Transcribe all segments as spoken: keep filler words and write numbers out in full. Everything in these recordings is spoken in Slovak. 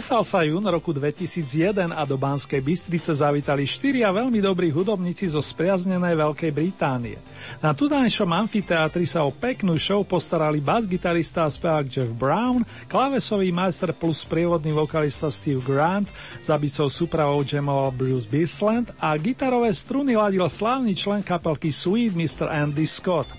Písal sa jún roku dvetisícjeden a do Banskej Bystrice zavítali štyria veľmi dobrí hudobníci zo spriaznenej Veľkej Británie. Na tudajšom amfiteátri sa o peknú show postarali bas-gitarista a spevák Jeff Brown, klávesový majster plus sprievodný vokalista Steve Grant, za bicou súpravou jamoval Bruce Bisland a gitarové struny ladil slávny člen kapelky Sweet mister Andy Scott.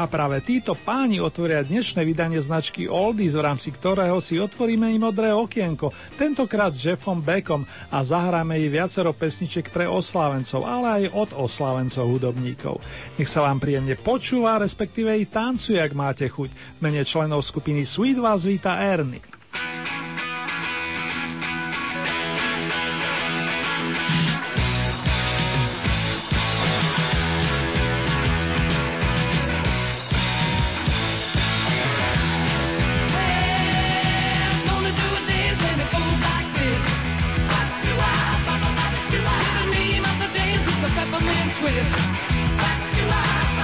A práve títo páni otvoria dnešné vydanie značky Oldies, v rámci ktorého si otvoríme i modré okienko, tentokrát s Jeffom Beckom, a zahráme jej viacero pesniček pre oslávencov, ale aj od oslávencov hudobníkov. Nech sa vám príjemne počúva, respektíve i tancuje, ak máte chuť. Mene členov skupiny Sweet vás víta Ernie. Twist, back to life,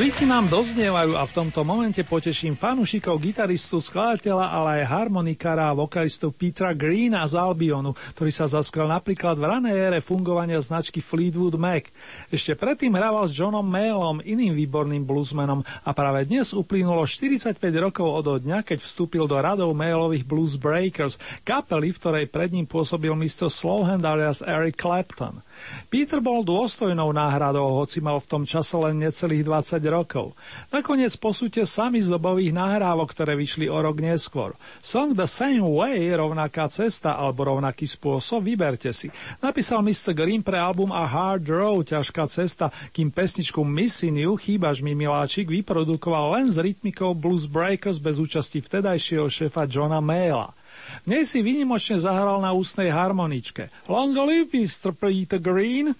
Svíti nám doznievajú a v tomto momente poteším fanúšikov, gitaristu, skladateľa, ale aj harmonikára a vokalistu Petera Greena z Albionu, ktorý sa zaskvel napríklad v ranej ére fungovania značky Fleetwood Mac. Ešte predtým hrával s Johnom Mayallom, iným výborným bluesmenom, a práve dnes uplynulo štyridsaťpäť rokov od dňa, keď vstúpil do radov Mayallových Bluesbreakers, kapely, v ktorej pred ním pôsobil mister Slowhand alias Eric Clapton. Peter bol dôstojnou náhradou, hoci mal v tom čase len necelých dvadsať rokov. Nakoniec posúďte sami z dobových nahrávok, ktoré vyšli o rok neskôr. Song The Same Way, rovnaká cesta alebo rovnaký spôsob, vyberte si. Napísal mister Green pre album A Hard Road, ťažká cesta, kým pesničku Missing You, chýbaš mi miláčik, vyprodukoval len s rytmikou Blues Breakers bez účasti vtedajšieho šéfa Johna Mayalla. V nej si výnimočne zahral na ústnej harmoničke. Long live mister Peter Green.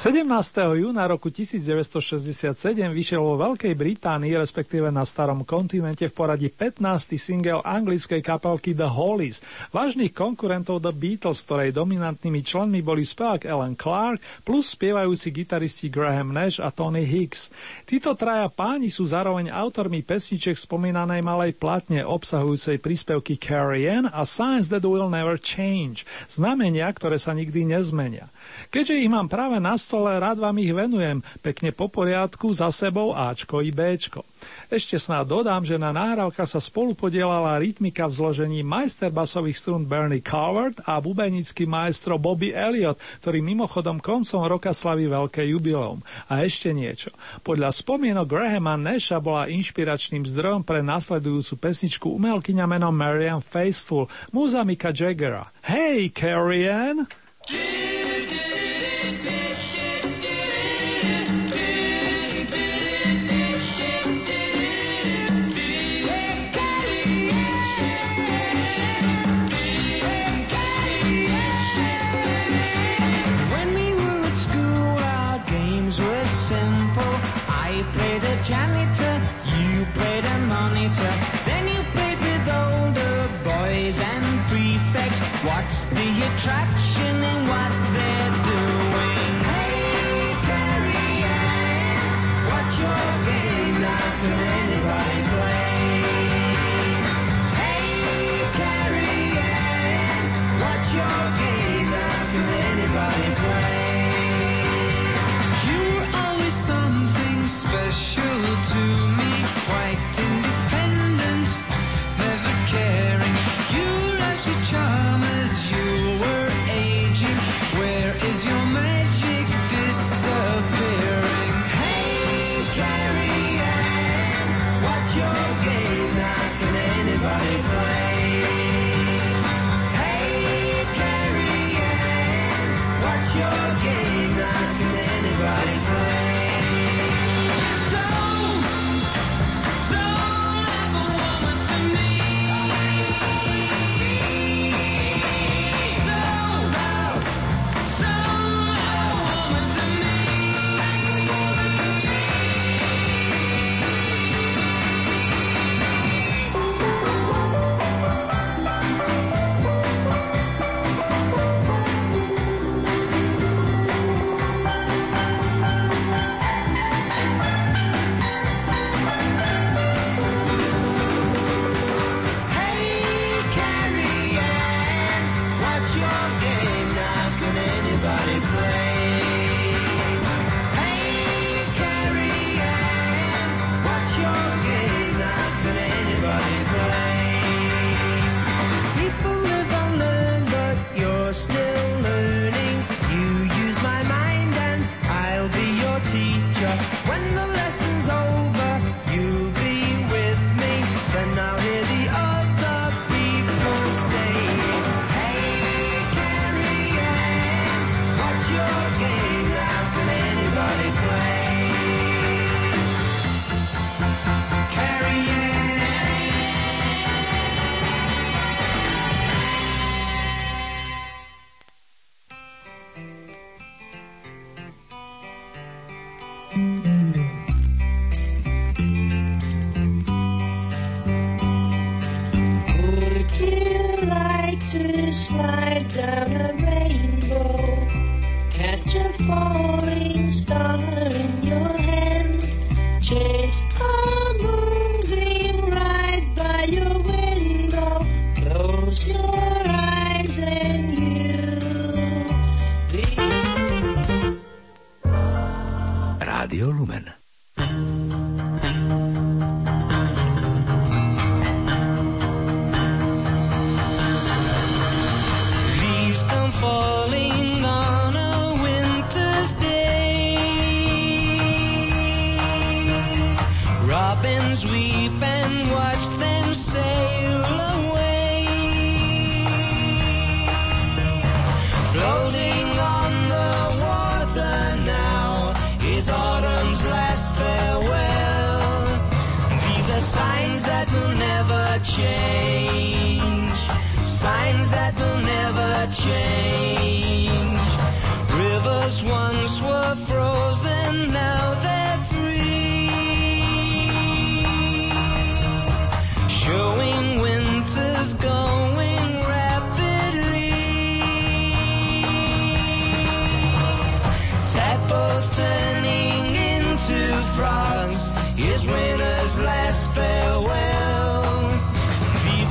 sedemnásteho júna roku devätnásťstošesťdesiatsedem vyšiel vo Veľkej Británii, respektíve na starom kontinente, v poradí pätnásty single anglickej kapelky The Hollies, vážnych konkurentov The Beatles, ktorej dominantnými členmi boli spevák Alan Clark plus spievajúci gitaristi Graham Nash a Tony Hicks. Títo traja páni sú zároveň autormi pesniček spomínanej malej platne obsahujúcej príspevky Carry On a Signs That Will Never Change, znamenia, ktoré sa nikdy nezmenia. Keďže ich mám práve na stole, rád vám ich venujem, pekne po poriadku, za sebou Ačko i Béčko. Ešte snáď dodám, že na nahrávkach sa spolu podielala rytmika v zložení majster basových strún Bernie Calvert a bubenický maestro Bobby Elliot, ktorý mimochodom koncom roka slaví veľké jubileum. A ešte niečo. Podľa spomienok Grahama Nasha bola inšpiračným zdrojom pre nasledujúcu pesničku umelkyňa menom Marianne Faithfull, múza Micka Jaggera. Hej, Carrie Ann! Janitor, you played a monitor, then you played with older boys and prefects. What's the attraction in what they're doing? Hey, Carrie Ann, what's your game that can anybody play? Hey, Carrie Ann, what's your game that can anybody play? You're always something special.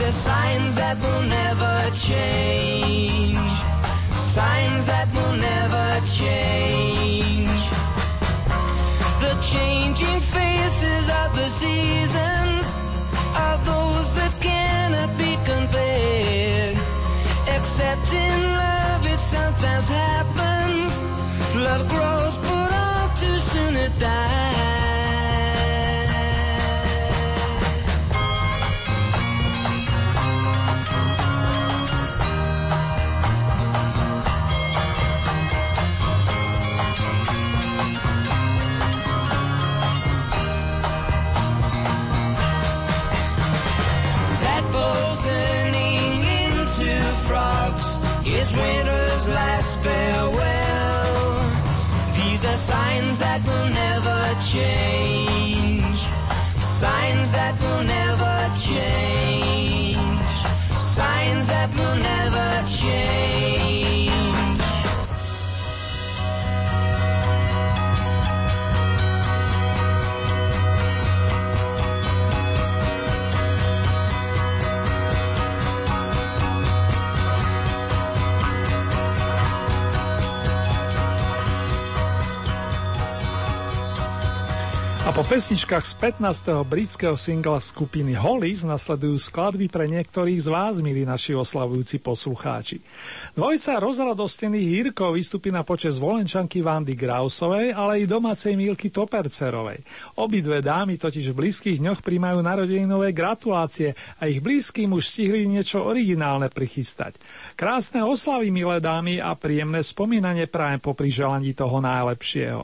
Signs that will never change. Signs that will never change. The changing faces of the seasons are those that cannot be compared. Except in love it sometimes happens. Love grows but all too soon it dies. Winter's last farewell. These are signs that will never change. Signs that will never change. Signs that will never change. A po pesničkách z pätnásteho britského singla skupiny Hollies nasledujú skladby pre niektorých z vás, milí naši oslavujúci poslucháči. Dvojica rozradostených Jirkov vystupí na počesť Volenčanky Vandy Grausovej, ale i domácej Milky Topercerovej. Obidve dámy totiž v blízkych dňoch príjmajú narodeninové gratulácie a ich blízkym už stihli niečo originálne prichystať. Krásne oslavy, milé dámy, a príjemné spomínanie prajem popri želaní toho najlepšieho.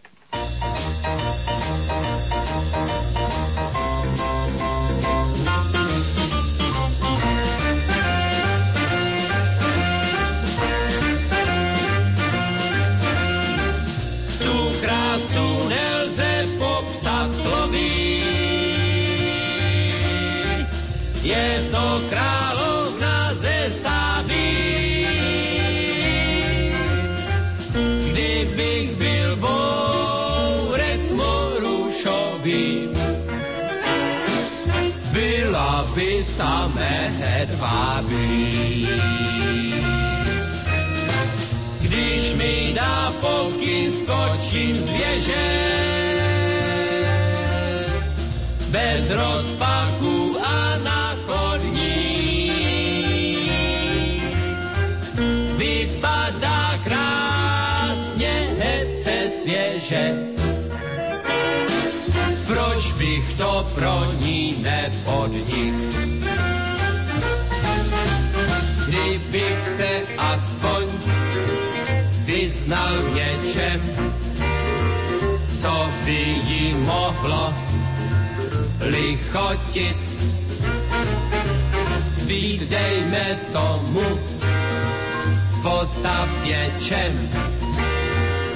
Samé hedváby. Když mi dá pokyn, skočím z věže, bez rozpaku a na chodník. Vypadá krásně, hepce svěže. Proč bych to pro ní nepodnik? Kdybych se aspoň vyznal něčem, co by jí mohlo lichotit. Vydejme tomu potapěčem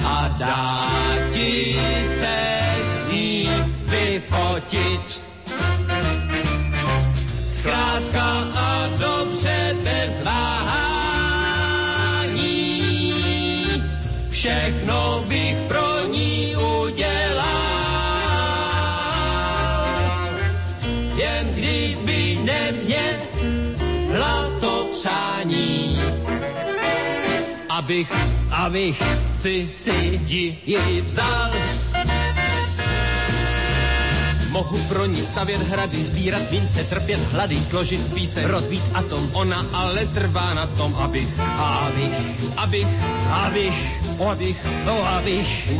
a dá ti se s ní vypotit. Zkrátka a dobře bez váhání, všechno bych pro ní udělal. Jen kdyby neměla to přání, abych, abych si, si ji, ji vzal. Mohu pro ní stavět hrady, sbírat mince, trpět hlady, složit píseň, rozbít atom. Ona ale trvá na tom, abych, abych, abych, abych, abych,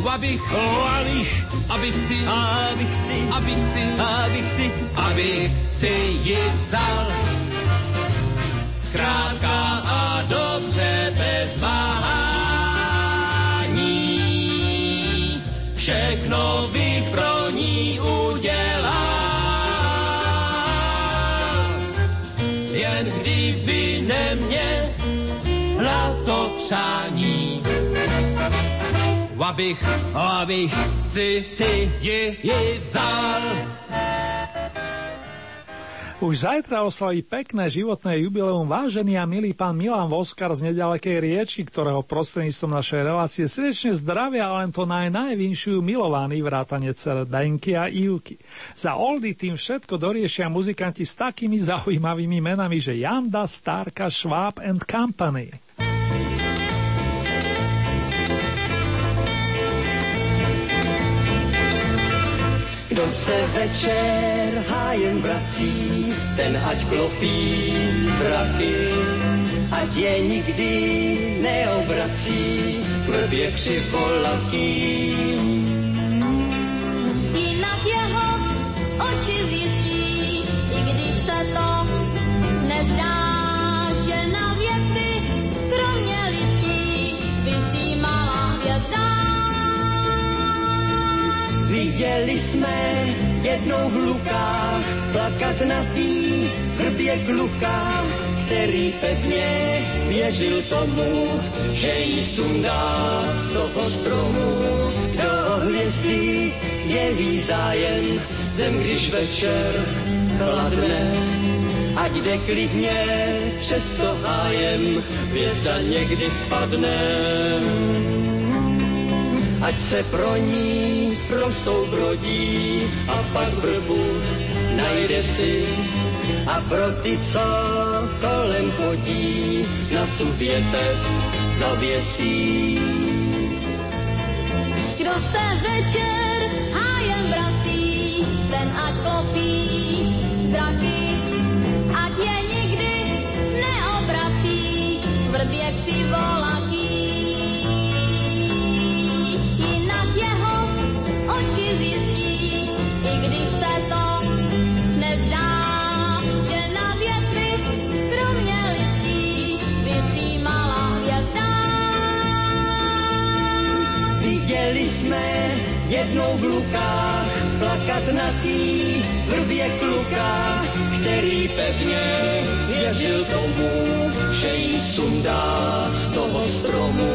abych, abych, abych, abych si, abych si, abych si, abych si, abych si ji vzal. Zkrátka a dobře bez váhání, všechno bych pro ní udělal. Jen kdyby neměla to přání, abych, abych si, si ji, ji vzal. Už zajtra oslaví pekné životné jubileum vážený a milý pán Milan Voskár z nedalekej Rieči, ktorého prostredníctvom našej relácie srdečne zdravia len to naj najvinšiu milovaný vrátane dcer Denky a Ilky. Za oldy tým všetko doriešia muzikanti s takými zaujímavými menami, že Janda, Starka, Schwab and Company. Kdo se večer hájem vrací, ten ať klopí vraky, ať je nikdy neobrací, blbě křivolaký. Jinak jeho oči zjistí, i když se to nezdá, že na věci kromě listí visí malá hvězda. Viděli jsme jednou v lukách plakat na tý hrbě kluka, který pevně věřil tomu, že jí sundá z toho stromu. Do hvězdy jeví zájem zem, když večer chladne, ať jde klidně přes to hájem, hvězda někdy spadne. Ať se pro ní prosoubrodí a pak vrbu najde si. A pro ty, co kolem chodí, na tu větev zavěsí. Kdo se večer hájem vrací, ten ať klopí zraky, ať je nikdy neobrací, vrbě křivolaký. Zjistí, i když se to nezdá, že na větvi kromě listí visí malá hvězda. Viděli jsme jednou v lukách plakat na tý hrbě kluka, který pevně věřil tomu, že jí sundá z toho stromu.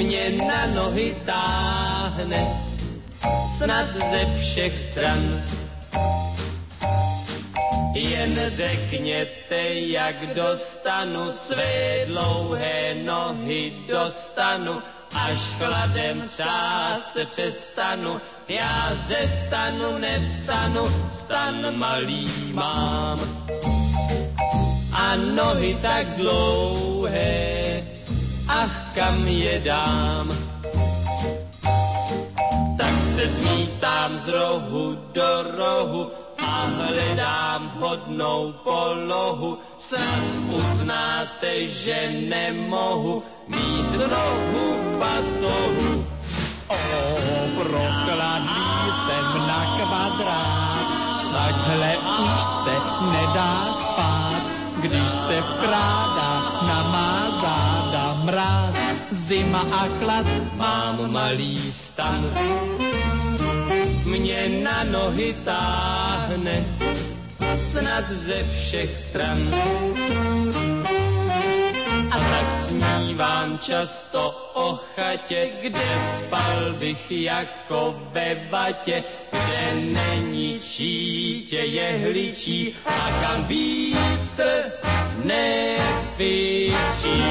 Mě na nohy táhne snad ze všech stran. Jen řekněte, jak dostanu své dlouhé nohy, dostanu, až chladem třást se přestanu. Já ze stanu nevstanu, stan malý mám a nohy tak dlouhé, ach, kam je dám? Tak se zmítám z rohu do rohu a hledám hodnou polohu. Snad uznáte, že nemohu mít nohu v batohu. O, proklaný jsem na kvadrát, takhle už se nedá spát. Když se vkrádá na má záda mráz, zima a chlad, mám malý stan. Mě na nohy táhne snad ze všech stran. A tak snívám často o chatě, kde spal bych jako ve vatě, kde není čítě jehličí a kam vítr nefičí.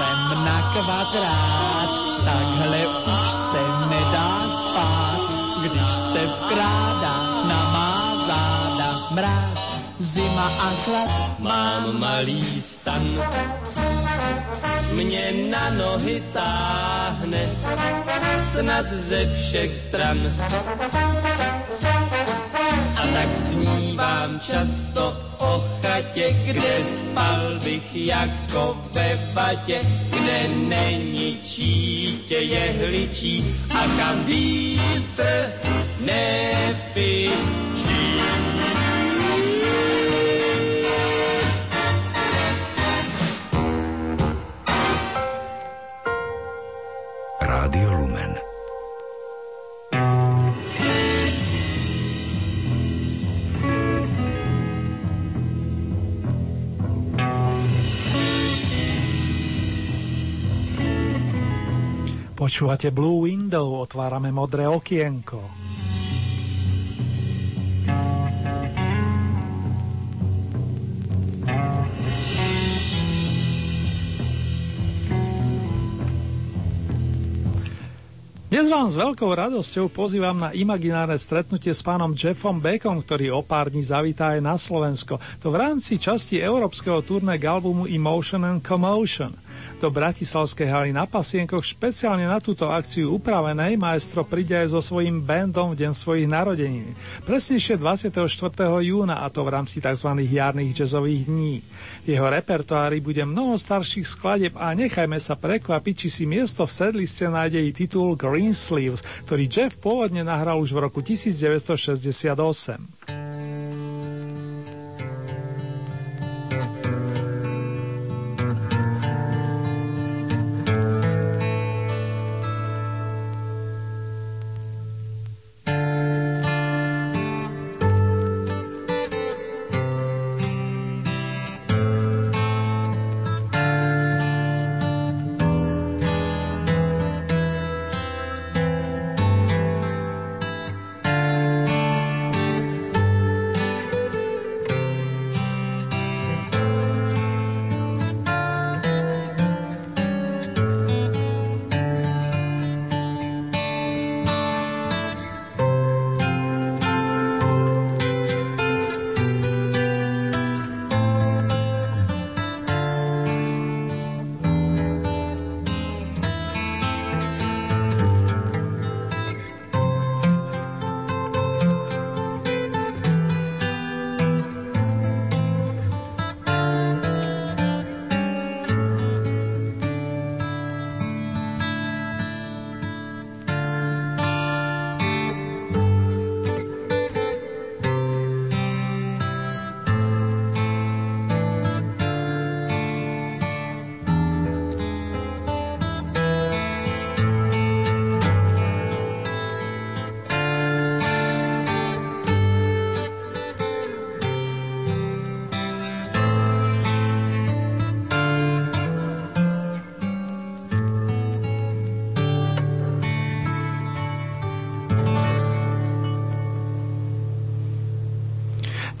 jsem na kvadrát, takhle už se nedá spát, když se vkrádá na má záda mráz, zima a chlad. Mám malý stan, mě na nohy táhne snad ze všech stran. A tak snívám často o chatě, kde spal bych jako ve vatě, kde není čítě jehličí a kam vítr nefičí. Rádio Lumen. Počúvate Blue Window, otvárame modré okienko. Dnes vám s veľkou radosťou pozývam na imaginárne stretnutie s pánom Jeffom Beckom, ktorý o pár dní zavítá aj na Slovensko. To v rámci časti európskeho turné k albumu Emotion and Commotion. Do bratislavskej haly Na Pasienkoch špeciálne na túto akciu upravenej maestro príde aj so svojím bandom v deň svojich narodenín. Presnejšie dvadsiateho štvrtého júna, a to v rámci tzv. Jarných jazzových dní. V jeho repertoári bude mnoho starších skladieb a nechajme sa prekvapiť, či si miesto v sedliste nájde i titul Green Sleeves, ktorý Jeff pôvodne nahral už v roku devätnásť šesťdesiatosem.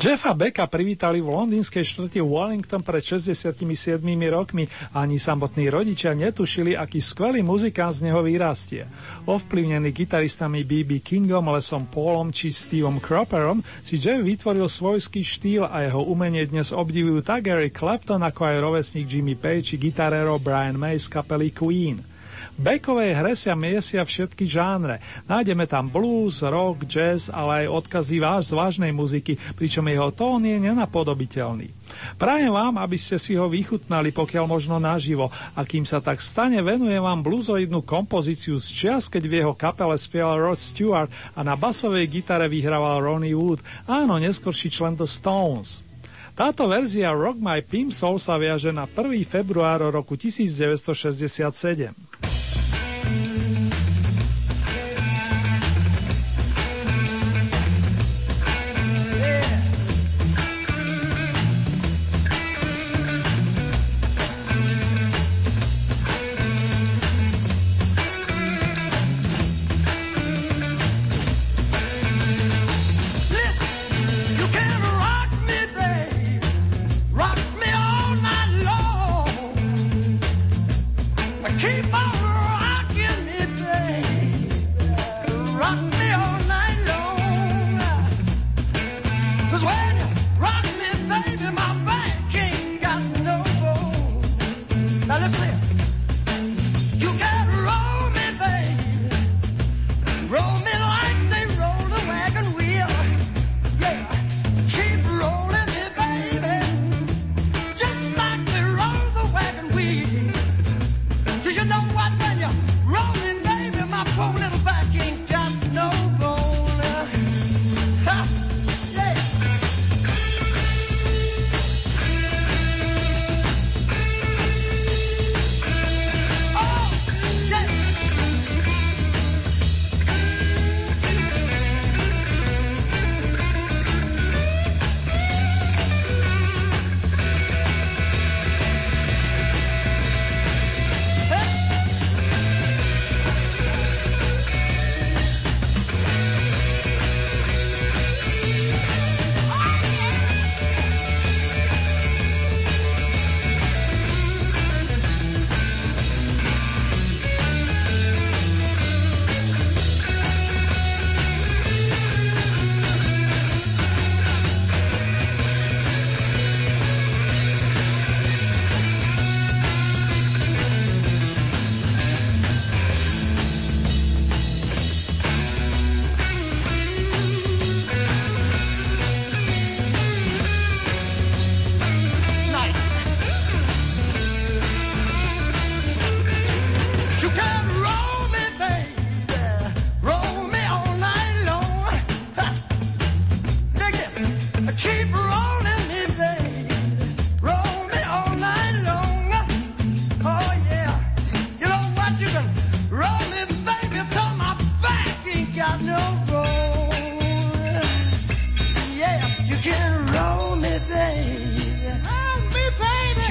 Jeffa Becka privítali v londýnskej štvrti Wellington pred šesťdesiatimi siedmimi rokmi a ani samotní rodičia netušili, aký skvelý muzikant z neho vyrastie. Ovplyvnený gitaristami bé bé Kingom, Lesom Paulom či Steveom Cropperom si Jeff vytvoril svojský štýl a jeho umenie dnes obdivujú tak Eric Clapton ako aj rovesník Jimmy Page či gitarero Brian May z kapely Queen. Beckovej hre sa miesia všetky žánre. Nájdeme tam blues, rock, jazz, ale aj odkazy váš z vážnej muziky, pričom jeho tón je nenapodobiteľný. Prajem vám, aby ste si ho vychutnali pokiaľ možno naživo, a kým sa tak stane, venujem vám bluesoidnú kompozíciu z čias, keď v jeho kapele spieval Rod Stewart a na basovej gitare vyhrával Ronnie Wood, áno, neskorší člen The Stones. Táto verzia Rock My Pimp Soul sa viaže na prvého februára roku devätnásť šesťdesiatsedem.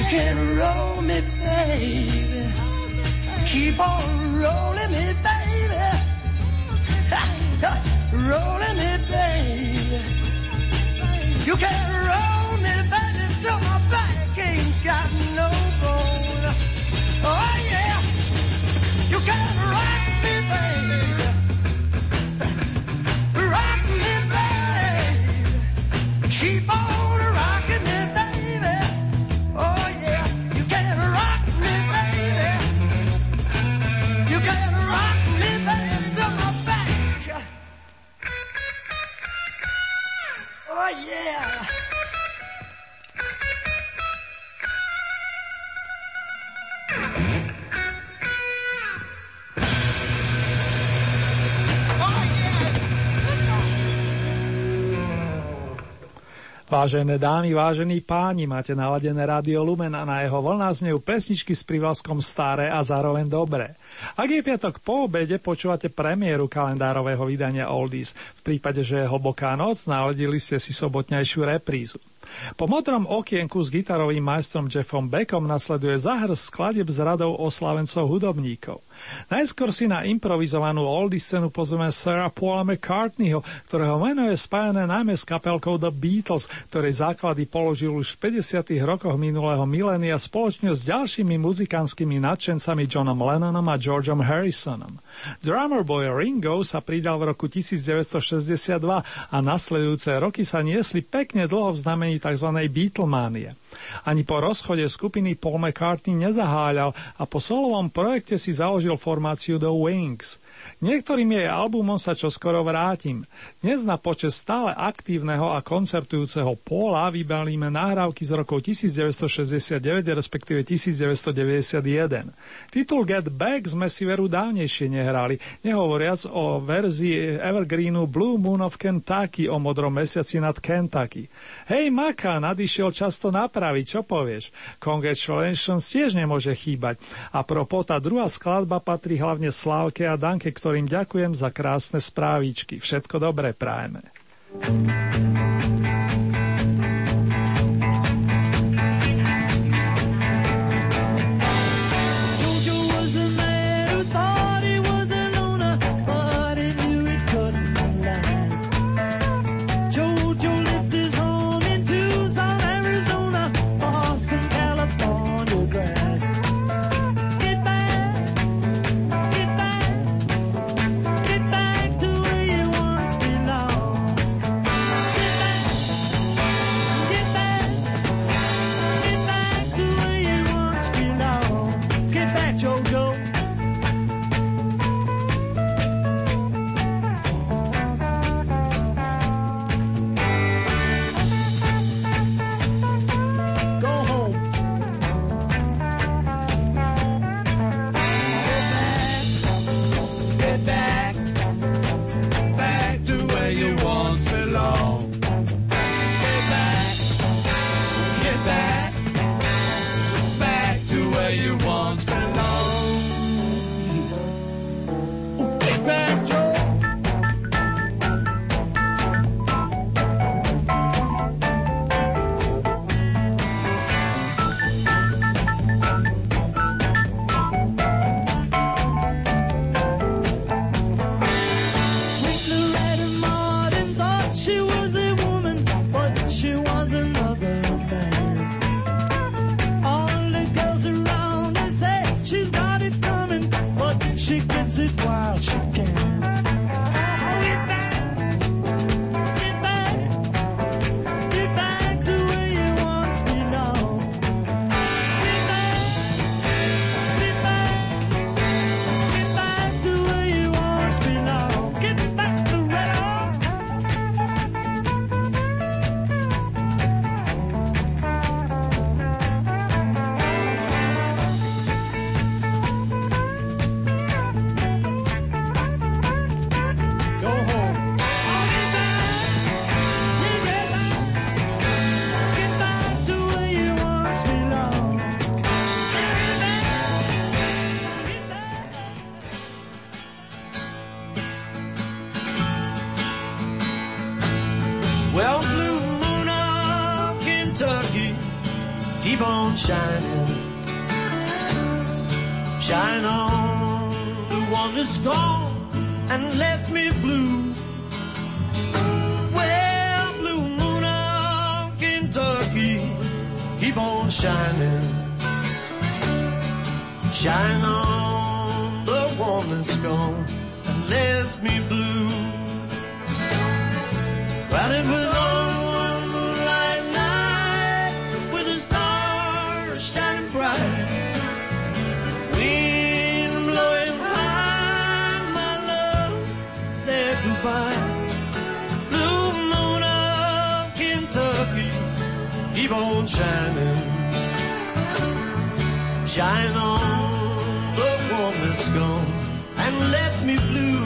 can roll me, baby. Keep on rolling me, baby. Rolling me, baby. You can roll me, baby, till my back ain't got no bone. Oh, yeah. You can rock me, baby. Rock me, baby. Keep on. Yeah. Vážené dámy, vážení páni, máte naladené Rádio Lumen a na jeho vlnách znejú pesničky s prívlaskom staré a zároveň dobré. Ak je piatok po obede, počúvate premiéru kalendárového vydania Oldies. V prípade, že je hlboká noc, naladili ste si sobotnejšiu reprízu. Po modrom okienku s gitarovým majstrom Jeffom Beckom nasleduje zahrz skladieb s radou oslavencov hudobníkov. Najskôr si na improvizovanú oldie scénu pozveme Sira Paula McCartneyho, ktorého meno je spájané najmä s kapelkou The Beatles, ktorej základy položil už v päťdesiatych rokoch minulého milénia spoločne s ďalšími muzikánskymi nadšencami Johnom Lennonom a Georgeom Harrisonom. Drummer boy Ringo sa pridal v roku devätnásťstošesťdesiatdva a nasledujúce roky sa niesli pekne dlho v znamení tzv. Beatlemanie. Ani po rozchode skupiny Paul McCartney nezaháľal a po solovom projekte si založil formáciu The Wings. Niektorým jej albumom sa čoskoro vrátim. Dnes na počet stále aktívneho a koncertujúceho Paula vybalíme nahrávky z rokov devätnásťstošesťdesiatdeväť, respektíve devätnásťstodeväťdesiatjeden. Titul Get Back sme si veru dávnejšie nehrali, nehovoriac o verzii Evergreenu Blue Moon of Kentucky o modrom mesiaci nad Kentucky. Hej Maka, nadišiel často napraviť, čo povieš? Congratulations tiež nemôže chýbať. A propos, tá druhá skladba patrí hlavne Slávke a Danke, ktorým ďakujem za krásne správičky. Všetko dobré prajeme. keep on shining. Shine on the one that's gone and left me blue. Well, blue moon of Kentucky, keep on shining. Shine on the one that's gone and left me blue. Well, it was on one moonlight night with the stars shining bright. Wind blowing high, my love said goodbye. Blue moon of Kentucky, keep on shining. Shine on the one that's gone and left me blue.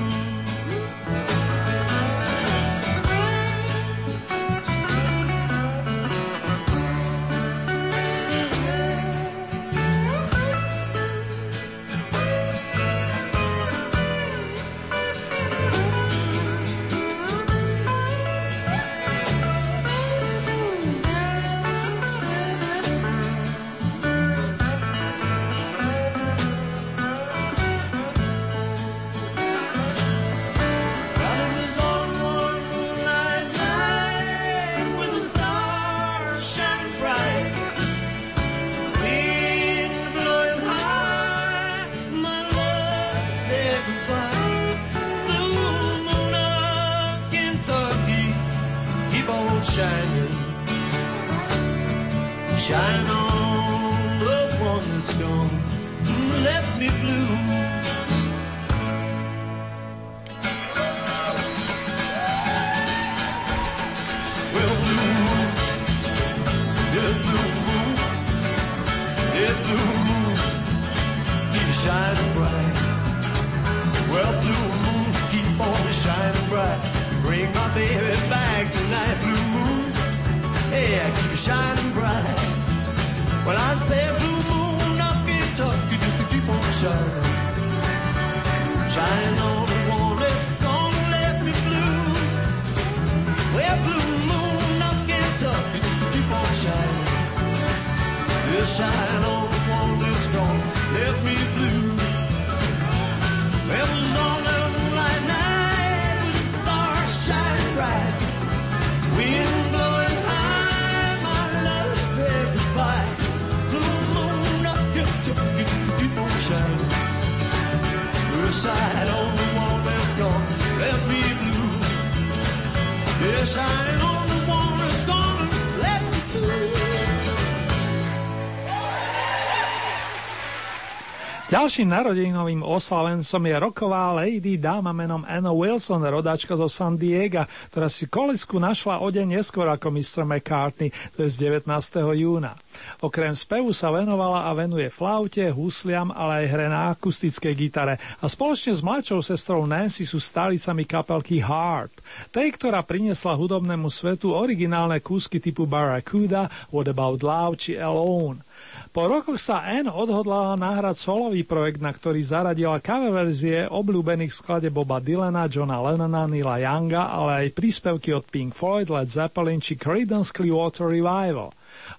Ďalším narodeninovým oslavencom je rocková lady, dáma menom Anna Wilson, rodáčka zo San Diega, ktorá si kolisku našla o deň neskôr ako mister McCartney, to je z devätnásteho júna. Okrem spevu sa venovala a venuje flaute, husliam, ale aj hre na akustickej gitare a spoločne s mladšou sestrou Nancy sú stálicami kapelky Heart, tej, ktorá priniesla hudobnému svetu originálne kúsky typu Barracuda, What About Love či Alone. Po rokoch sa Anne odhodlala nahrať solový projekt, na ktorý zaradila cover verzie obľúbených v sklade Boba Dylana, Johna Lennona, Neila Younga, ale aj príspevky od Pink Floyd, Led Zeppelin či Creedence Clearwater Revival.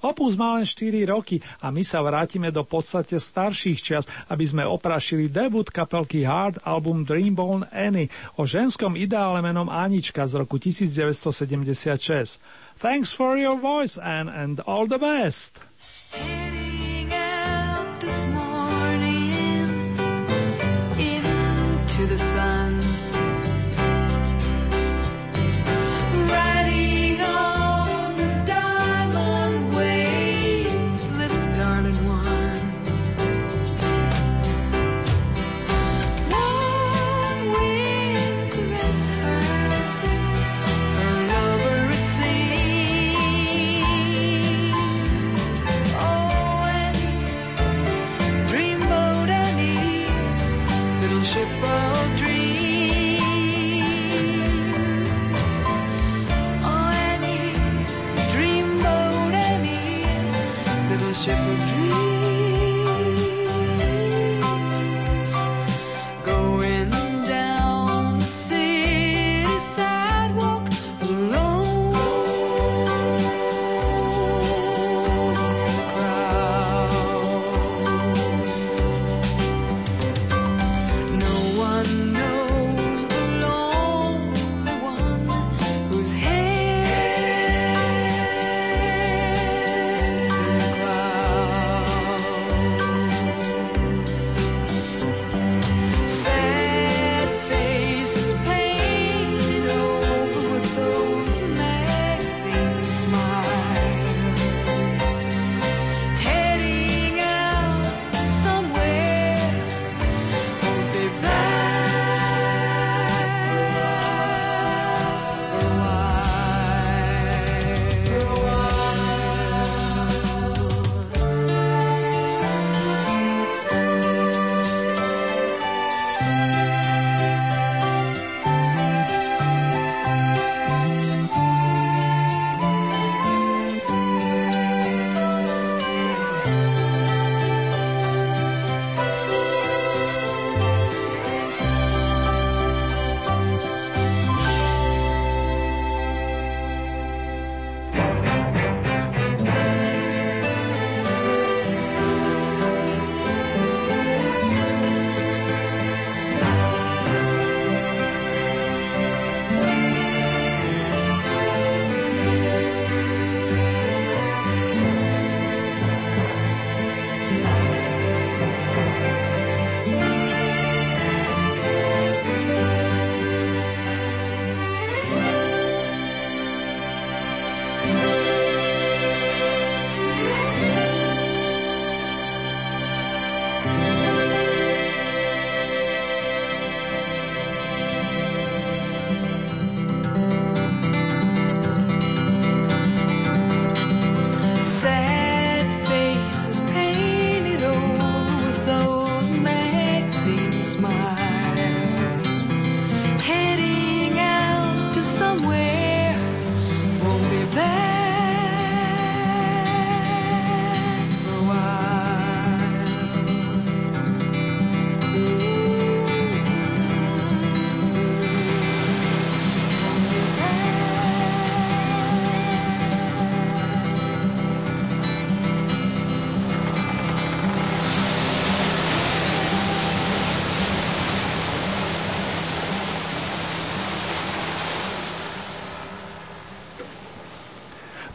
Opus má len štyri roky a my sa vrátime do podstate starších čias, aby sme oprašili debut kapelky Heart, album Dreambone Annie o ženskom ideále menom Anička z roku devätnásťsedemdesiatšesť. Thanks for your voice, Anne, and all the best! Heading out this morning into the sun, riding on the diamond waves, little darling one. Long wind caress her, her lover it seems. Oh,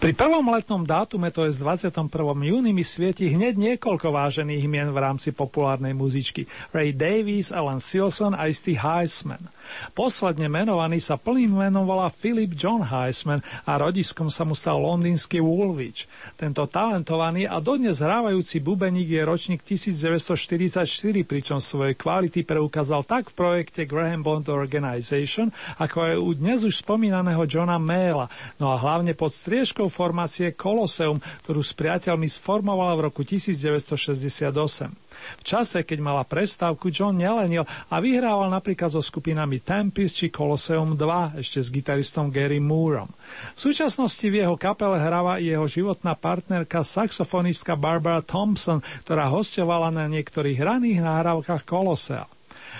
Pri prvom letnom dátume, to je z dvadsiateho prvého júna, mi svieti hneď niekoľko vážených mien v rámci populárnej muzičky. Ray Davies, Alan Silson a istý Hiseman. Posledne menovaný sa plným menom volá Philip John Hiseman a rodiskom sa mu stal londýnsky Woolwich. Tento talentovaný a dodnes hrávajúci bubeník je ročník devätnásťstoštyridsaťštyri, pričom svoje kvality preukázal tak v projekte Graham Bond Organization, ako aj u dnes už spomínaného Johna Mayalla, no a hlavne pod striežkou formácie Colosseum, ktorú s priateľmi sformovala v roku devätnásťstošesťdesiatosem. V čase, keď mala prestávku, John nelenil a vyhrával napríklad so skupinami Tempest či Colosseum dva, ešte s gitaristom Gary Moorom. V súčasnosti v jeho kapele hráva jeho životná partnerka saxofonistka Barbara Thompson, ktorá hosťovala na niektorých raných nahrávkach Colossea.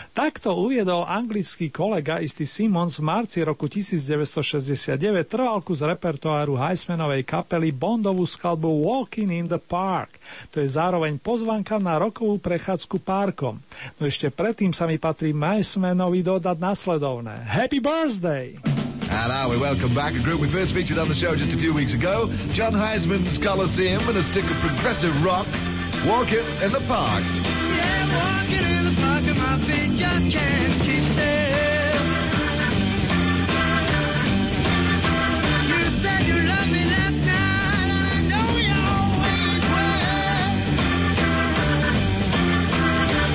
Takto uviedol anglický kolega istý Simmons v marci roku devätnásťstošesťdesiatdeväť trvalku z repertoáru Hisemanovej kapely Bondovú skladbu Walking in the Park. To je zároveň pozvanka na rokovú prechádzku parkom. No ešte predtým sa mi patrí Hisemanovi dodať nasledovné. Happy birthday! And now we welcome back a group we first featured on the show just a few weeks ago, John Hiseman's Colosseum and a stick of progressive rock, Walking in the Park. Yeah, walking in the park and my feet just can't keep still. You said you loved me last night and I know you always will.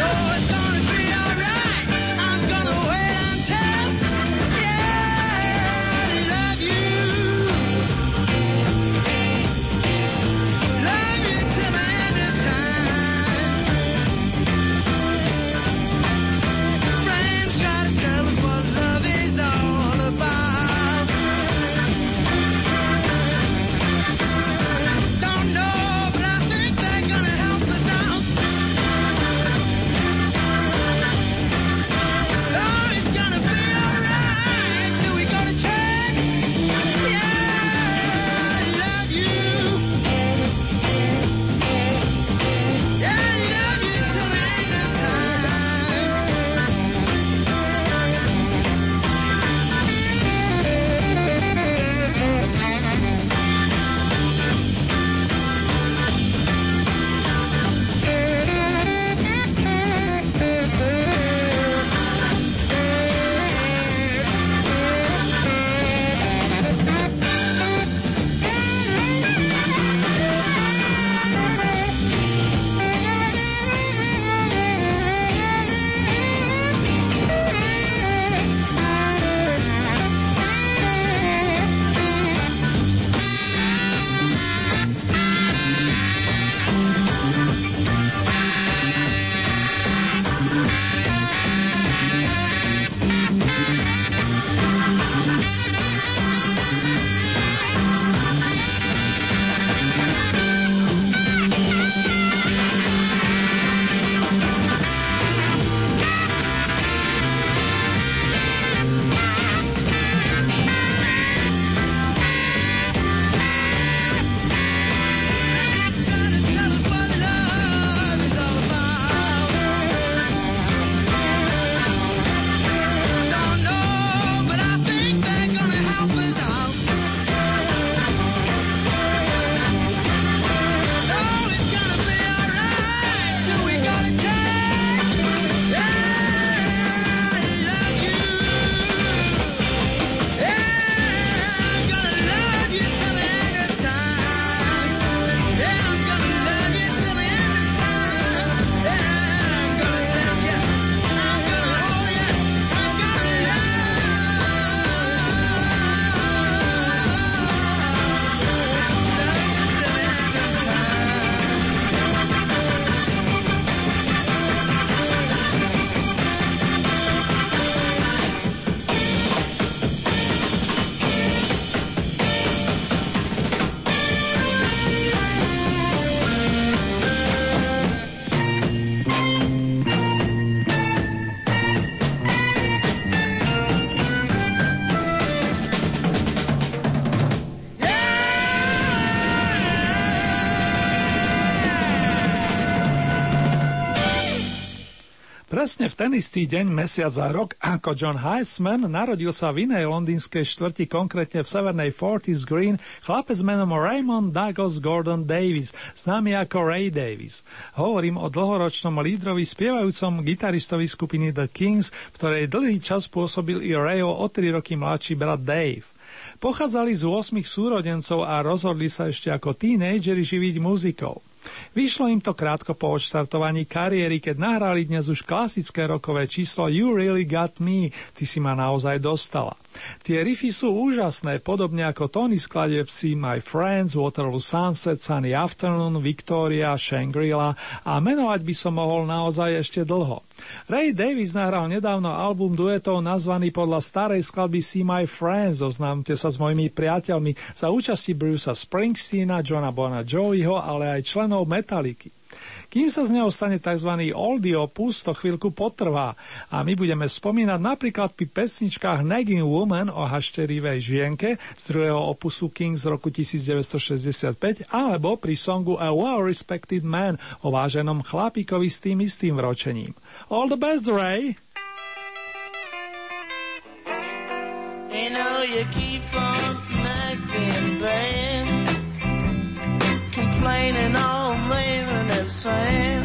Oh, it's gonna be alright, I'm gonna wait until, yeah, I love you. Love you till the end of time. Right. Presne v ten istý deň, mesiac a rok, ako John Hiseman, narodil sa v inej londýnskej štvrti, konkrétne v severnej Forties Green, chlapec menom Raymond Douglas Gordon Davies, známy ako Ray Davies. Hovorím o dlhoročnom lídrovi, spievajúcom gitaristovi skupiny The Kings, v ktorej dlhý čas pôsobil i Rayo o tri roky mladší brat Dave. Pochádzali z ôsmich súrodencov a rozhodli sa ešte ako tínejdžeri živiť muzikou. Vyšlo im to krátko po odštartovaní kariéry, keď nahrali dnes už klasické rokové číslo You Really Got Me, Ty si ma naozaj dostala. Tie riffy sú úžasné, podobne ako Tony skladieb See My Friends, Waterloo Sunset, Sunny Afternoon, Victoria, Shangri-La a menovať by som mohol naozaj ešte dlho. Ray Davies nahral nedávno album duetov nazvaný podľa starej skladby See My Friends, Zoznámte sa s mojimi priateľmi, za účasti Brucea Springsteena, Johna Bona Joviho, ale aj členov Metallicy. Kým sa z neho stane tzv. Oldie opus, to chvíľku potrvá a my budeme spomínať napríklad pri pesničkách Nagging Woman o hašterivej žienke z druhého opusu King z roku devätnásťstošesťdesiatpäť alebo pri songu A Well-Respected Man o váženom chlapíkovi s tým istým vročením. All the best, Ray! You know you keep on nagging, babe, complaining all living and saying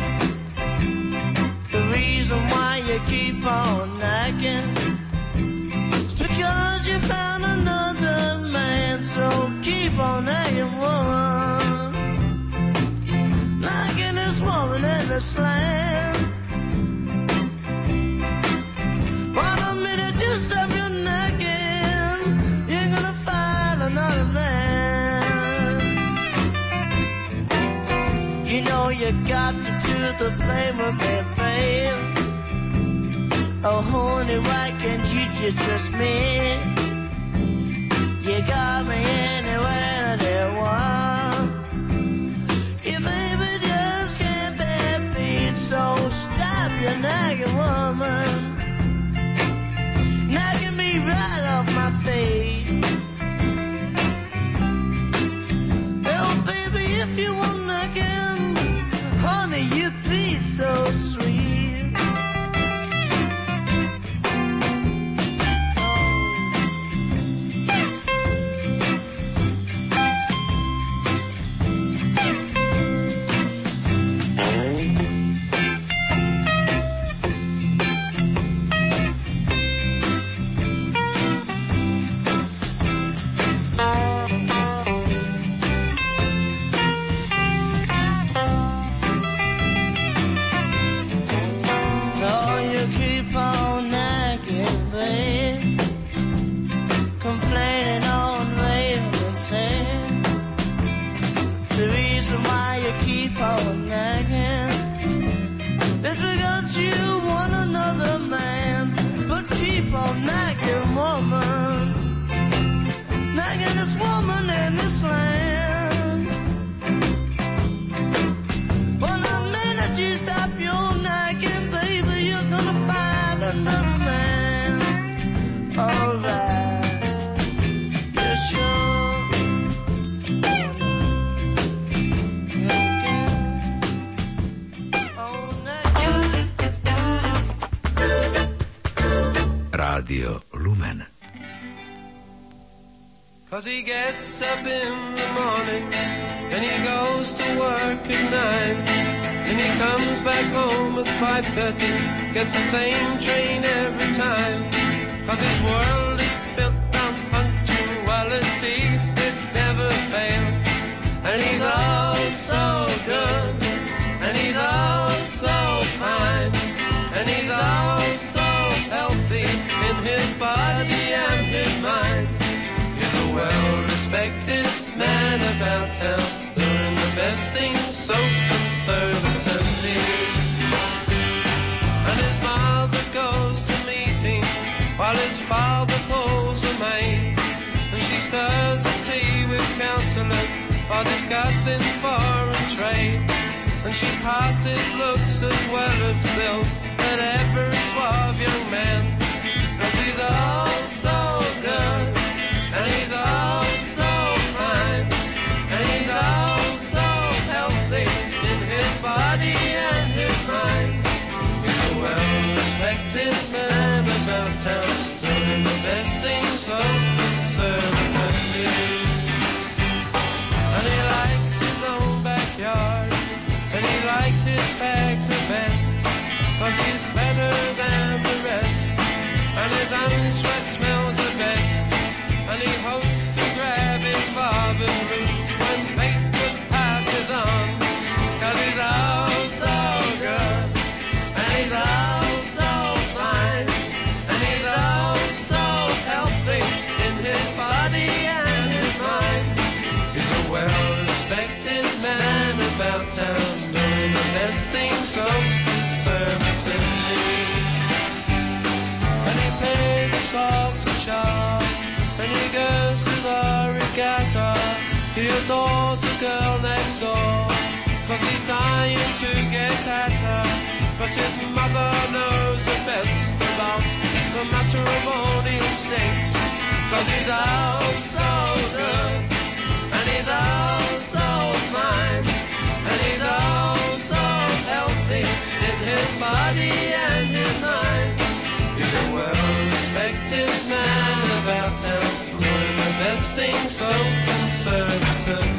the reason why you keep on nagging is because you found another man. So keep on nagging, woman, nagging this woman in the slam. Why don't you just stop your nagging? You're gonna find another man. You know you got to do the blame with me, babe. Oh, honey, why can't you just trust me? You got me anywhere that I want. You baby just can't be beat, so stop your nagging, woman. Nagging me right off my feet. Oh, baby, if you want nagging, honey, you be so sweet. Cause he gets up in the morning, then he goes to work at nine, then he comes back home at five thirty, gets the same train every time. Cause his world is built on punctuality, it never fails. And he's all so good, and he's all so fine, and he's all so healthy in his body and his mind. Well-respected man about town, doing the best things so conservatively. And his mother goes to meetings while his father pulls the main. And she stirs a tea with counsellors while discussing foreign trade. And she passes looks as well as bills at every suave young man. Cause he's all so good, and he's all so fine, and he's all so healthy in his body and his mind. He's a well 'cause he's better than the rest, and his own sweat smells the best, and he hopes to grab his father's root when Fleetwood passes on, 'cause he's all so good, and he's all so fine, and he's all so healthy in his body and his mind. He's a well-respected man about town, doing the best thing so conservatively, and he pays his love to Charles, and he goes to the regatta. He adores the girl next door, 'cause he's dying to get at her, but his mother knows the best about the matter of all these snakes, 'cause he's all so good, and he's all so fine, and he's all so healthy in his body and his mind. He's a well-respected man about town, doing the best thing so conservatively.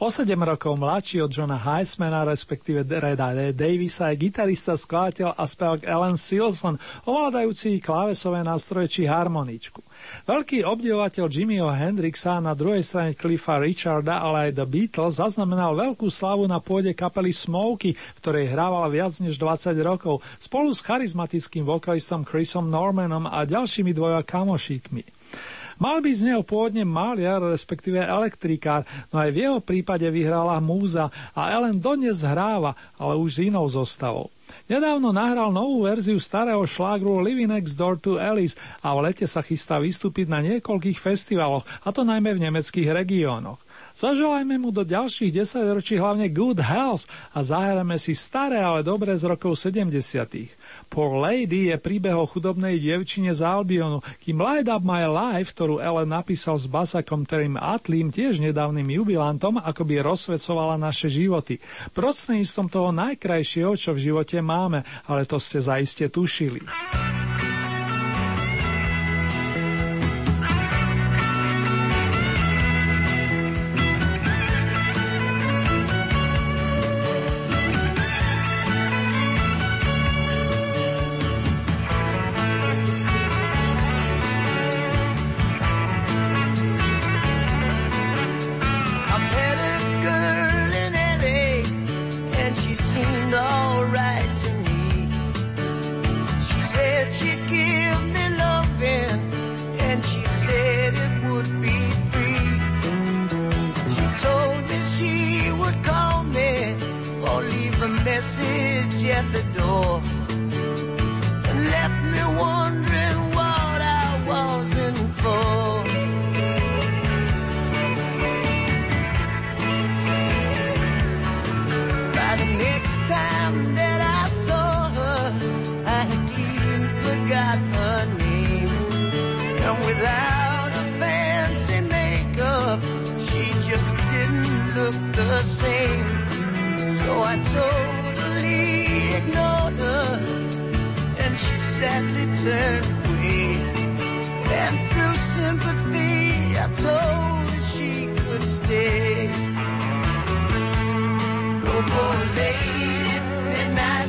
O sedem rokov mladší od Johna Hisemana, respektíve Ray Daviesa, je gitarista, skladateľ a spevák Alan Silson, ovládajúci klávesové nástroje či harmoničku. Veľký obdivovateľ Jimmyho Hendrixa na druhej strane Cliffa Richarda, ale aj The Beatles, zaznamenal veľkú slavu na pôde kapely Smokey, v ktorej hrával viac než dvadsať rokov, spolu s charizmatickým vokalistom Chrisom Normanom a ďalšími dvoja kamošíkmi. Mal by z neho pôvodne maliar, respektíve elektrikár, no aj v jeho prípade vyhrala múza a Alan dodnes hráva, ale už s inou zostavou. Nedávno nahral novú verziu starého šlágru Living Next Door to Alice a v lete sa chystá vystúpiť na niekoľkých festivaloch, a to najmä v nemeckých regiónoch. Zaželajme mu do ďalších desaťročí hlavne good health a zahrajme si staré, ale dobré z rokov sedemdesiatych. Poor Lady je príbeh o chudobnej dievčine z Albionu, kým Light Up My Life, ktorú Alan napísal s basakom Terrym Atleem, tiež nedávnym jubilantom, akoby rozsvecovala naše životy. Prostredníctvom toho najkrajšieho, čo v živote máme, ale to ste zaiste tušili. Lady, midnight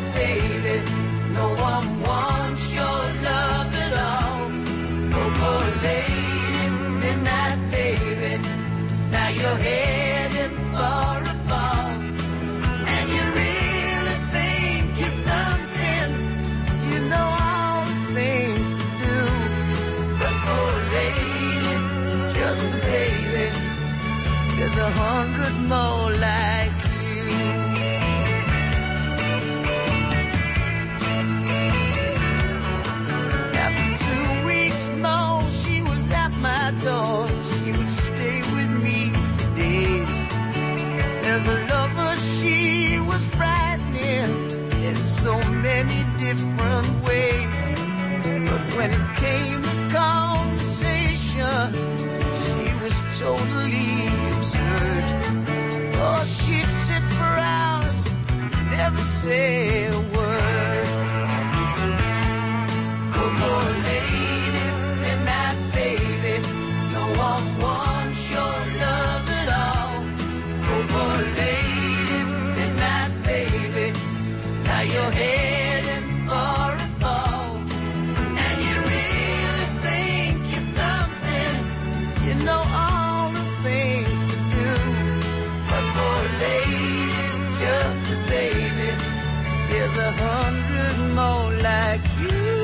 a hundred more like you.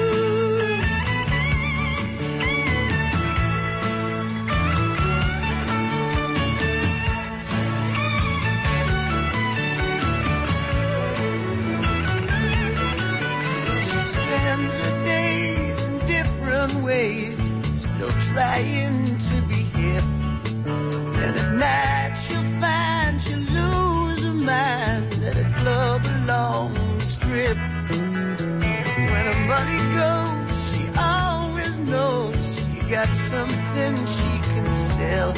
She spends her days in different ways, still trying to be hip. And at night she'll find she'll lose her mind at a club along the strip. When her money goes, she always knows she got something she can sell.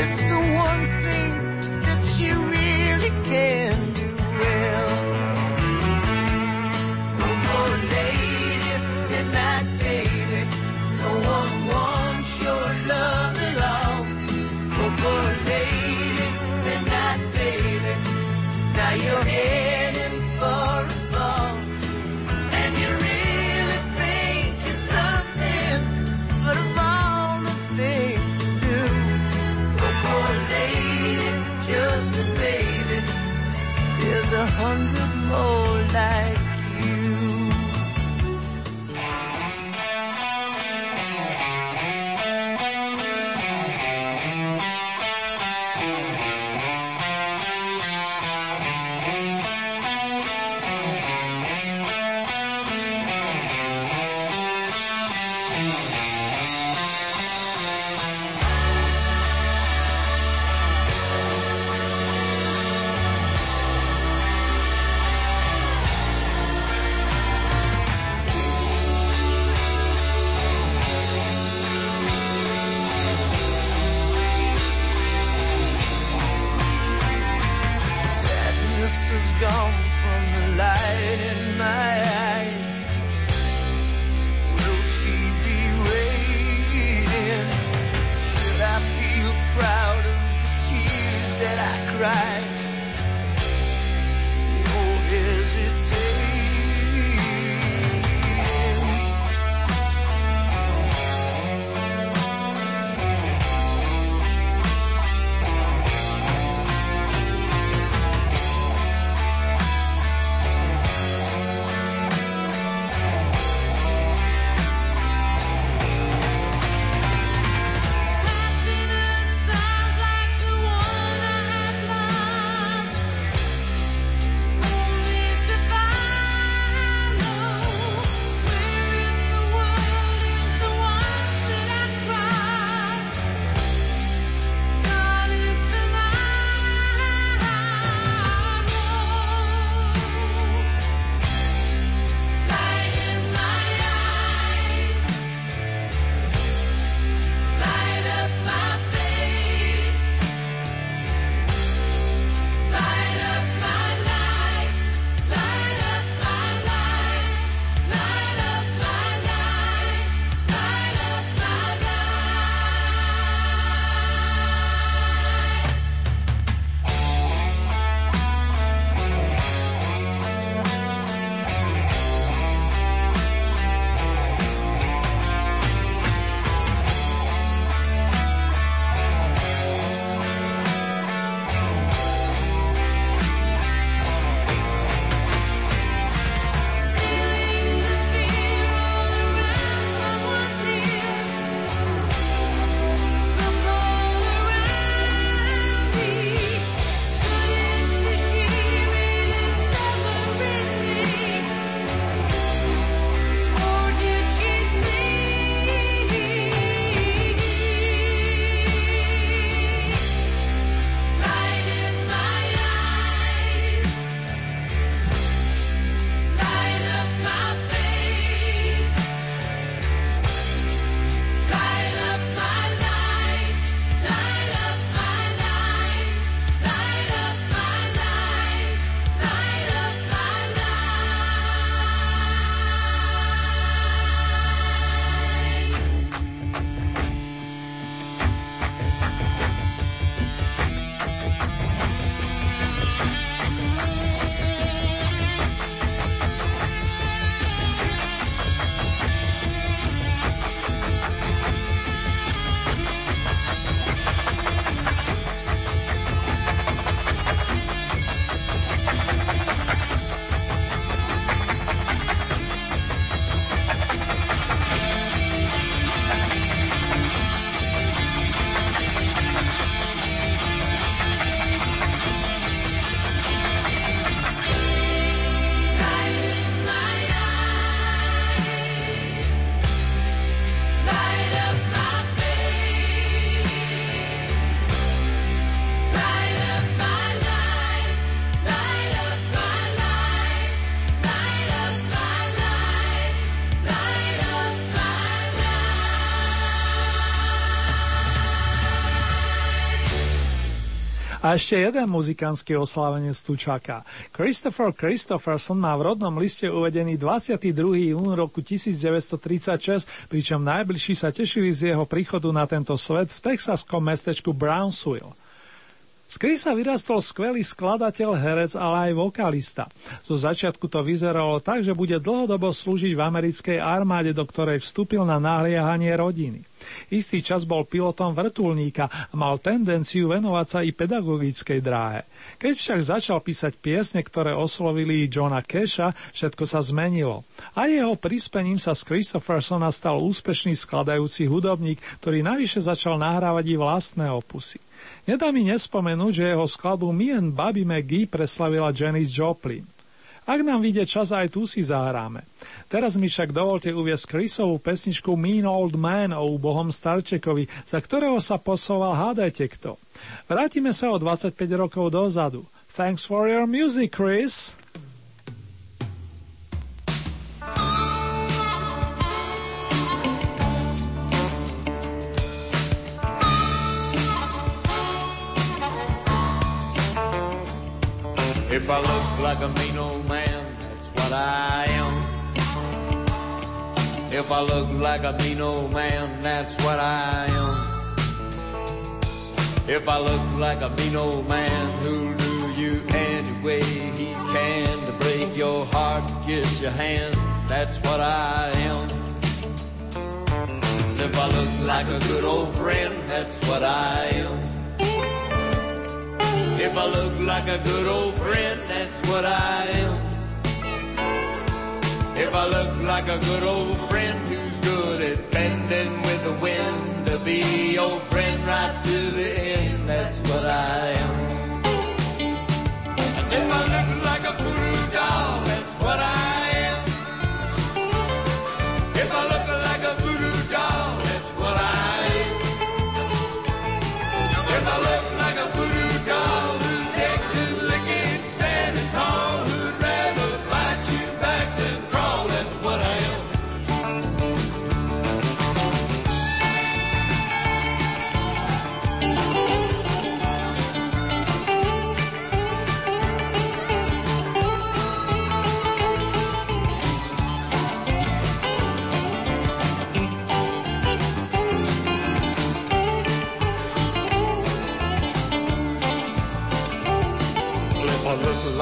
It's the one thing that she really can do well. One more lady, midnight baby, no one wants your love at all. One more lady, midnight baby, now you're heading for a fall. And you really think you're something, but of all the things to do, one more lady, just a baby, there's a hundred more like you. A ešte jeden muzikánsky oslávenec tu čaká. Christopher Christopherson má v rodnom liste uvedený dvadsiateho druhého júna roku devätnásť tridsaťšesť, pričom najbližší sa tešili z jeho príchodu na tento svet v texaskom mestečku Brownsville. Z Chrisa vyrastol skvelý skladateľ, herec, ale aj vokalista. Zo začiatku to vyzeralo tak, že bude dlhodobo slúžiť v americkej armáde, do ktorej vstúpil na nahliehanie rodiny. Istý čas bol pilotom vrtuľníka a mal tendenciu venovať sa i pedagogickej dráhe. Keď však začal písať piesne, ktoré oslovili Johna Casha, všetko sa zmenilo. A jeho prispením sa z Christophersona stal úspešný skladajúci hudobník, ktorý navyše začal nahrávať i vlastné opusy. Nedá mi nespomenúť, že jeho skladbu Me and Bobby McGee preslavila Janis Joplin. Ak nám vyjde čas, aj tu si zahráme. Teraz mi však dovolte uviesť Chrisovú pesničku Mean Old Man o úbohom starčekovi, za ktorého sa posúval hádajte kto. Vrátime sa o dvadsaťpäť rokov dozadu. Thanks for your music, Chris. If I look like a mean old man, that's what I am. If I look like a mean old man, that's what I am. If I look like a mean old man who'll do you any way he can to break your heart, kiss your hand, that's what I am. If I look like a good old friend, that's what I am. If I look like a good old friend, that's what I am. If I look like a good old friend who's good at bending with the wind to be your friend right to the end, that's what I am. And if I look like a voodoo doll, that's what I am. If I look like a voodoo doll, that's what I am. If I look like a voodoo doll,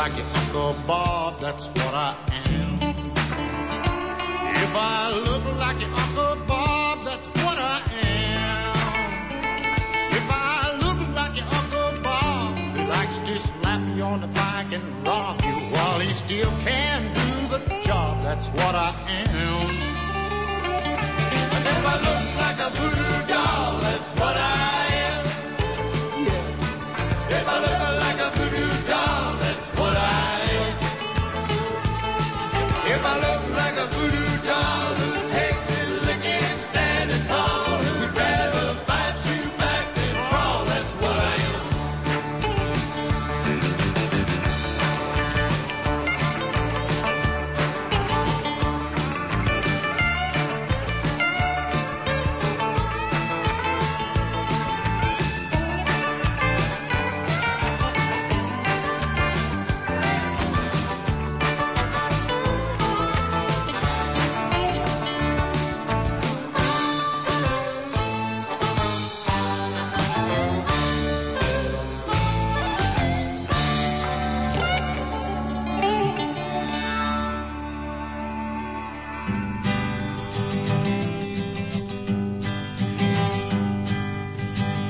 like an echo bob, that's what I am. If I look like an echo bob, that's what I am. If I look like an echo bob, he likes to slap you on the back and rob you while he still can do the job, that's what I am. And if I look like a voodoo doll, that's what I am. Yeah. If I look like a voodoo doll, if I look like a voodoo doll who takes it licking and standing tall, who'd rather fight you back than crawl, that's what I am.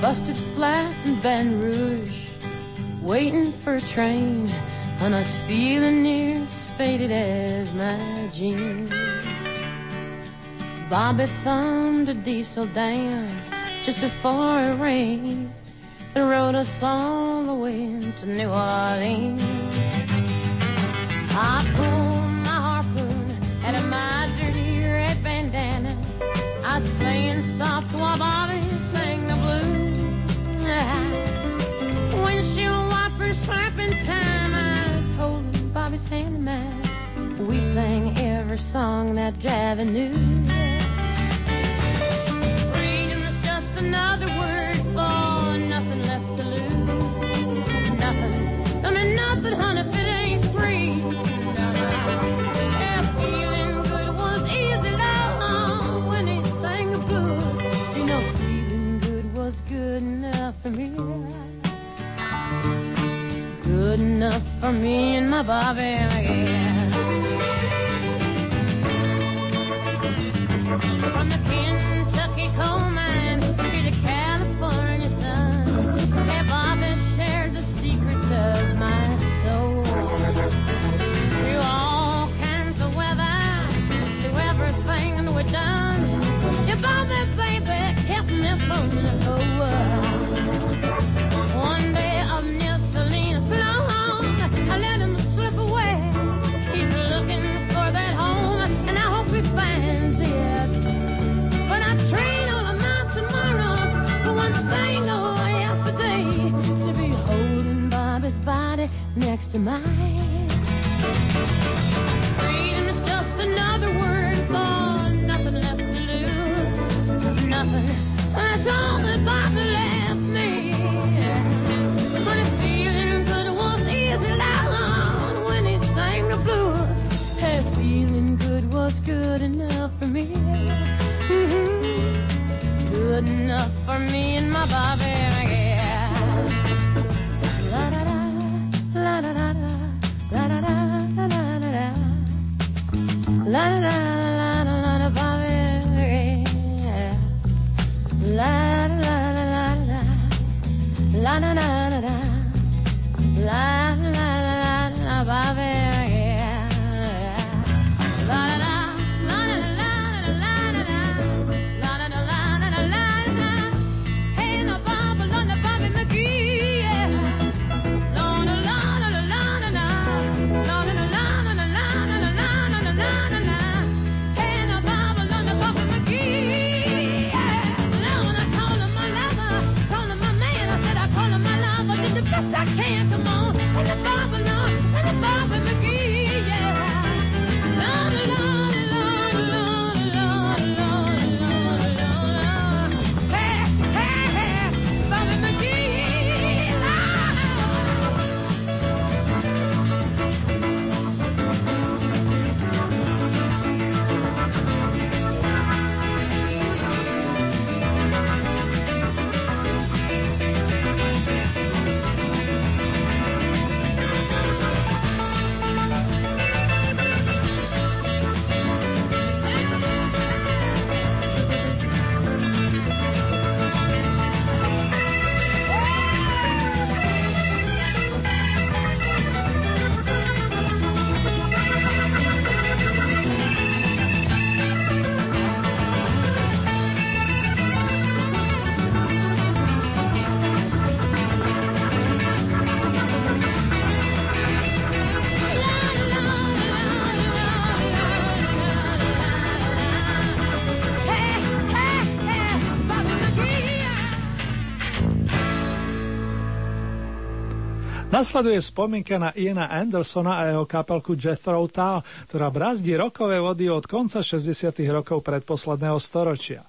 Busted flat in Baton Rouge, waiting for a train, and I was feeling near as faded as my jeans. Bobby thumbed a diesel down just before it rained and rode us all the way to New Orleans. I pulled my harpoon out of my dirty red bandana. I was playing soft while Bobby sang the blues. Windshield wipers slapping time, I was holding Bobby's hand in mine. We sang every song that Javi knew. Freedom's just another word for nothing left to lose. for real. Good enough for me and my Bobby, yeah. From the Kentucky coal mines to the California sun, have Bobby shared the secrets of my soul. Through all kinds of weather, through everything we've done, your Bobby, baby, kept me from the whole world. One day of near Salinas, long, I let him slip away. He's looking for that home, and I hope he finds it. Next to mine, freedom is just another word for nothing left to lose. Nothing, that's all that Bobby left me. When it feeling good was easy down when he sang the blues. Hey, feeling good was good enough for me. Mm-hmm. Good enough for me and my Bobby, yeah. La la la la la la la la la la la la Bobby, la la la la la la la la la la la Bobby. I can't come on, and the Bobby, and the Bobby McGee, yeah. La la la la la la. Hey hey hey, Bobby McGee, nasleduje spomienka na Iana Andersona a jeho kapelku Jethro Tull, ktorá brazdí rockové vody od konca šesťdesiatych rokov predposledného storočia.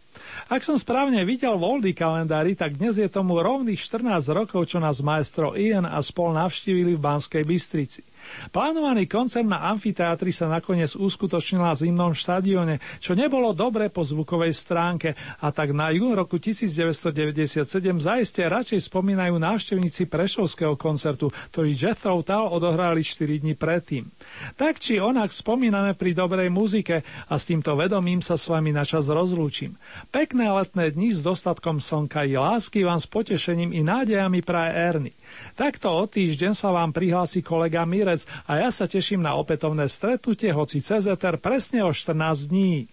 Ak som správne videl v Oldie kalendári, tak dnes je tomu rovných štrnásť rokov, čo nás maestro Ian a spol navštívili v Banskej Bystrici. Plánovaný koncert na amfiteátri sa nakoniec uskutočnil na zimnom štadióne, čo nebolo dobre po zvukovej stránke, a tak na jún roku devätnásťstodeväťdesiatsedem zaiste radšej spomínajú návštevníci prešovského koncertu, ktorý Jethro Tull odohrali štyri dni predtým. Tak či onak spomíname pri dobrej muzike a s týmto vedomím sa s vami na čas rozlúčim. Pekné letné dni s dostatkom slnka i lásky vám s potešením i nádejami praje Ernie. Takto o týždeň sa vám prihlási kolega Mirec a ja sa teším na opätovné stretnutie, hoci cez éter presne o štrnásť dní.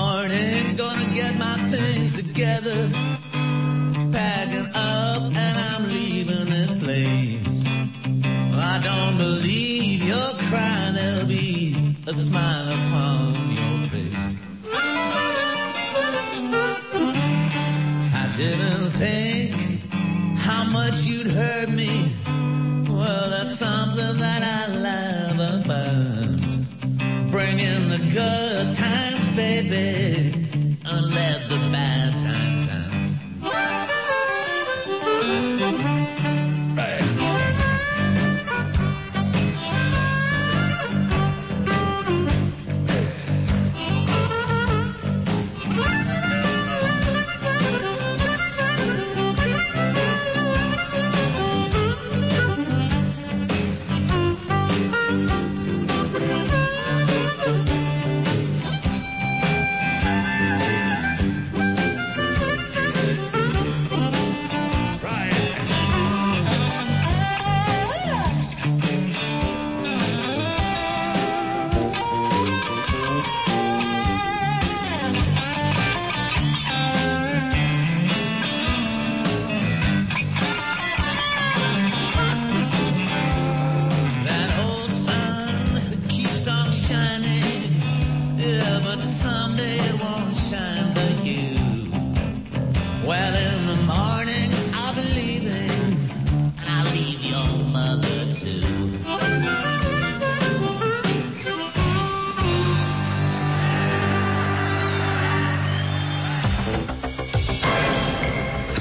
morning, gonna get my things together, packing up and I'm leaving this place. Well, I don't believe you're crying, there'll be a smile upon your face. I didn't think how much you'd hurt me. Well, that's something that I love about. Bring in the good times, baby, and let the bad times out. Hey.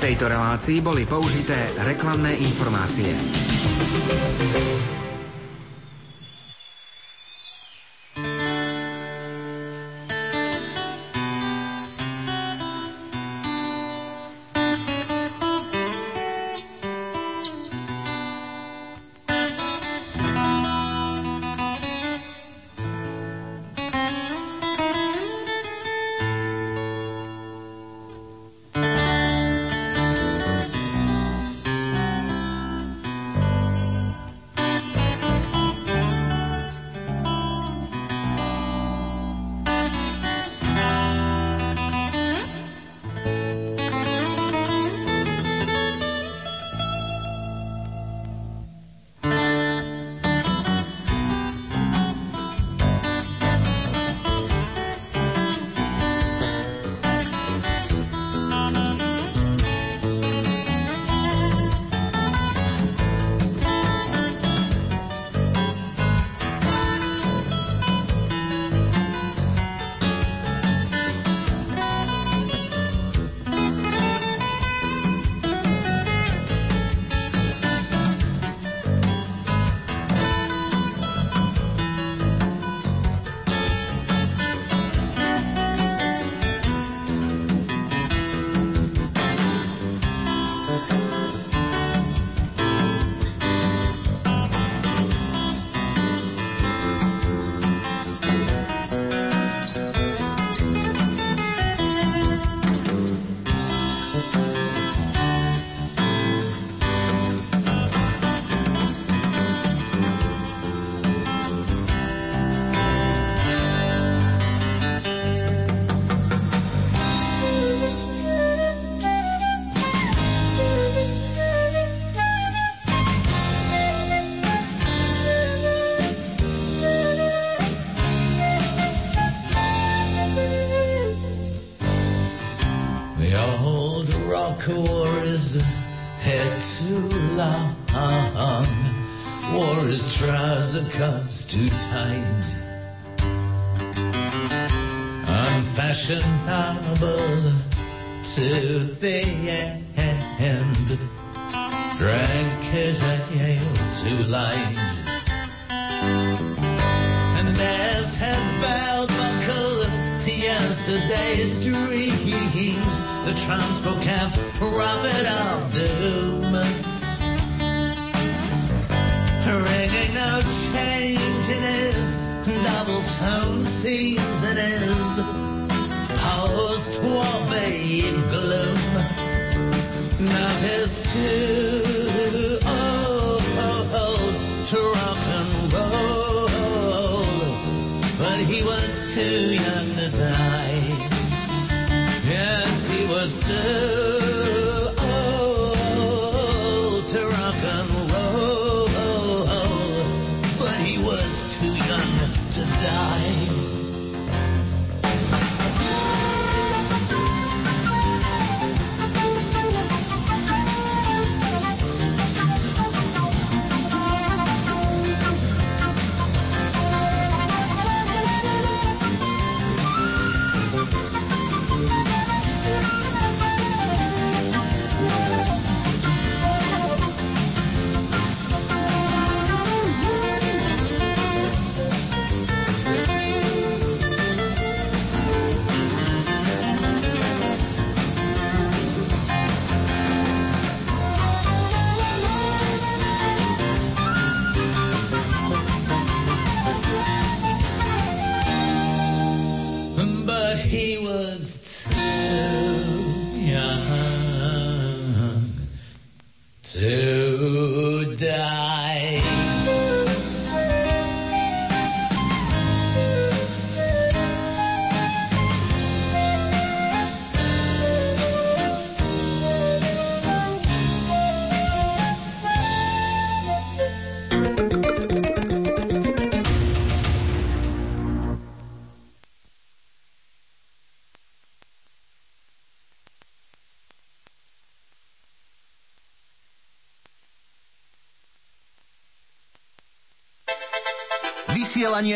V tejto relácii boli použité reklamné informácie. War is head too long. War is trouser cuffs too tight. Unfashionable to the end. Drank his ale too light. And as had Balbuckle yesterday's dreams, the Transpo camp robbed of doom. Ringing no change it is, double tone seems it is, post-war babe gloom. Now it's too old to rock and roll, but he was too young to die. was too old to rock and roll, but he was too young to die. Vysielanie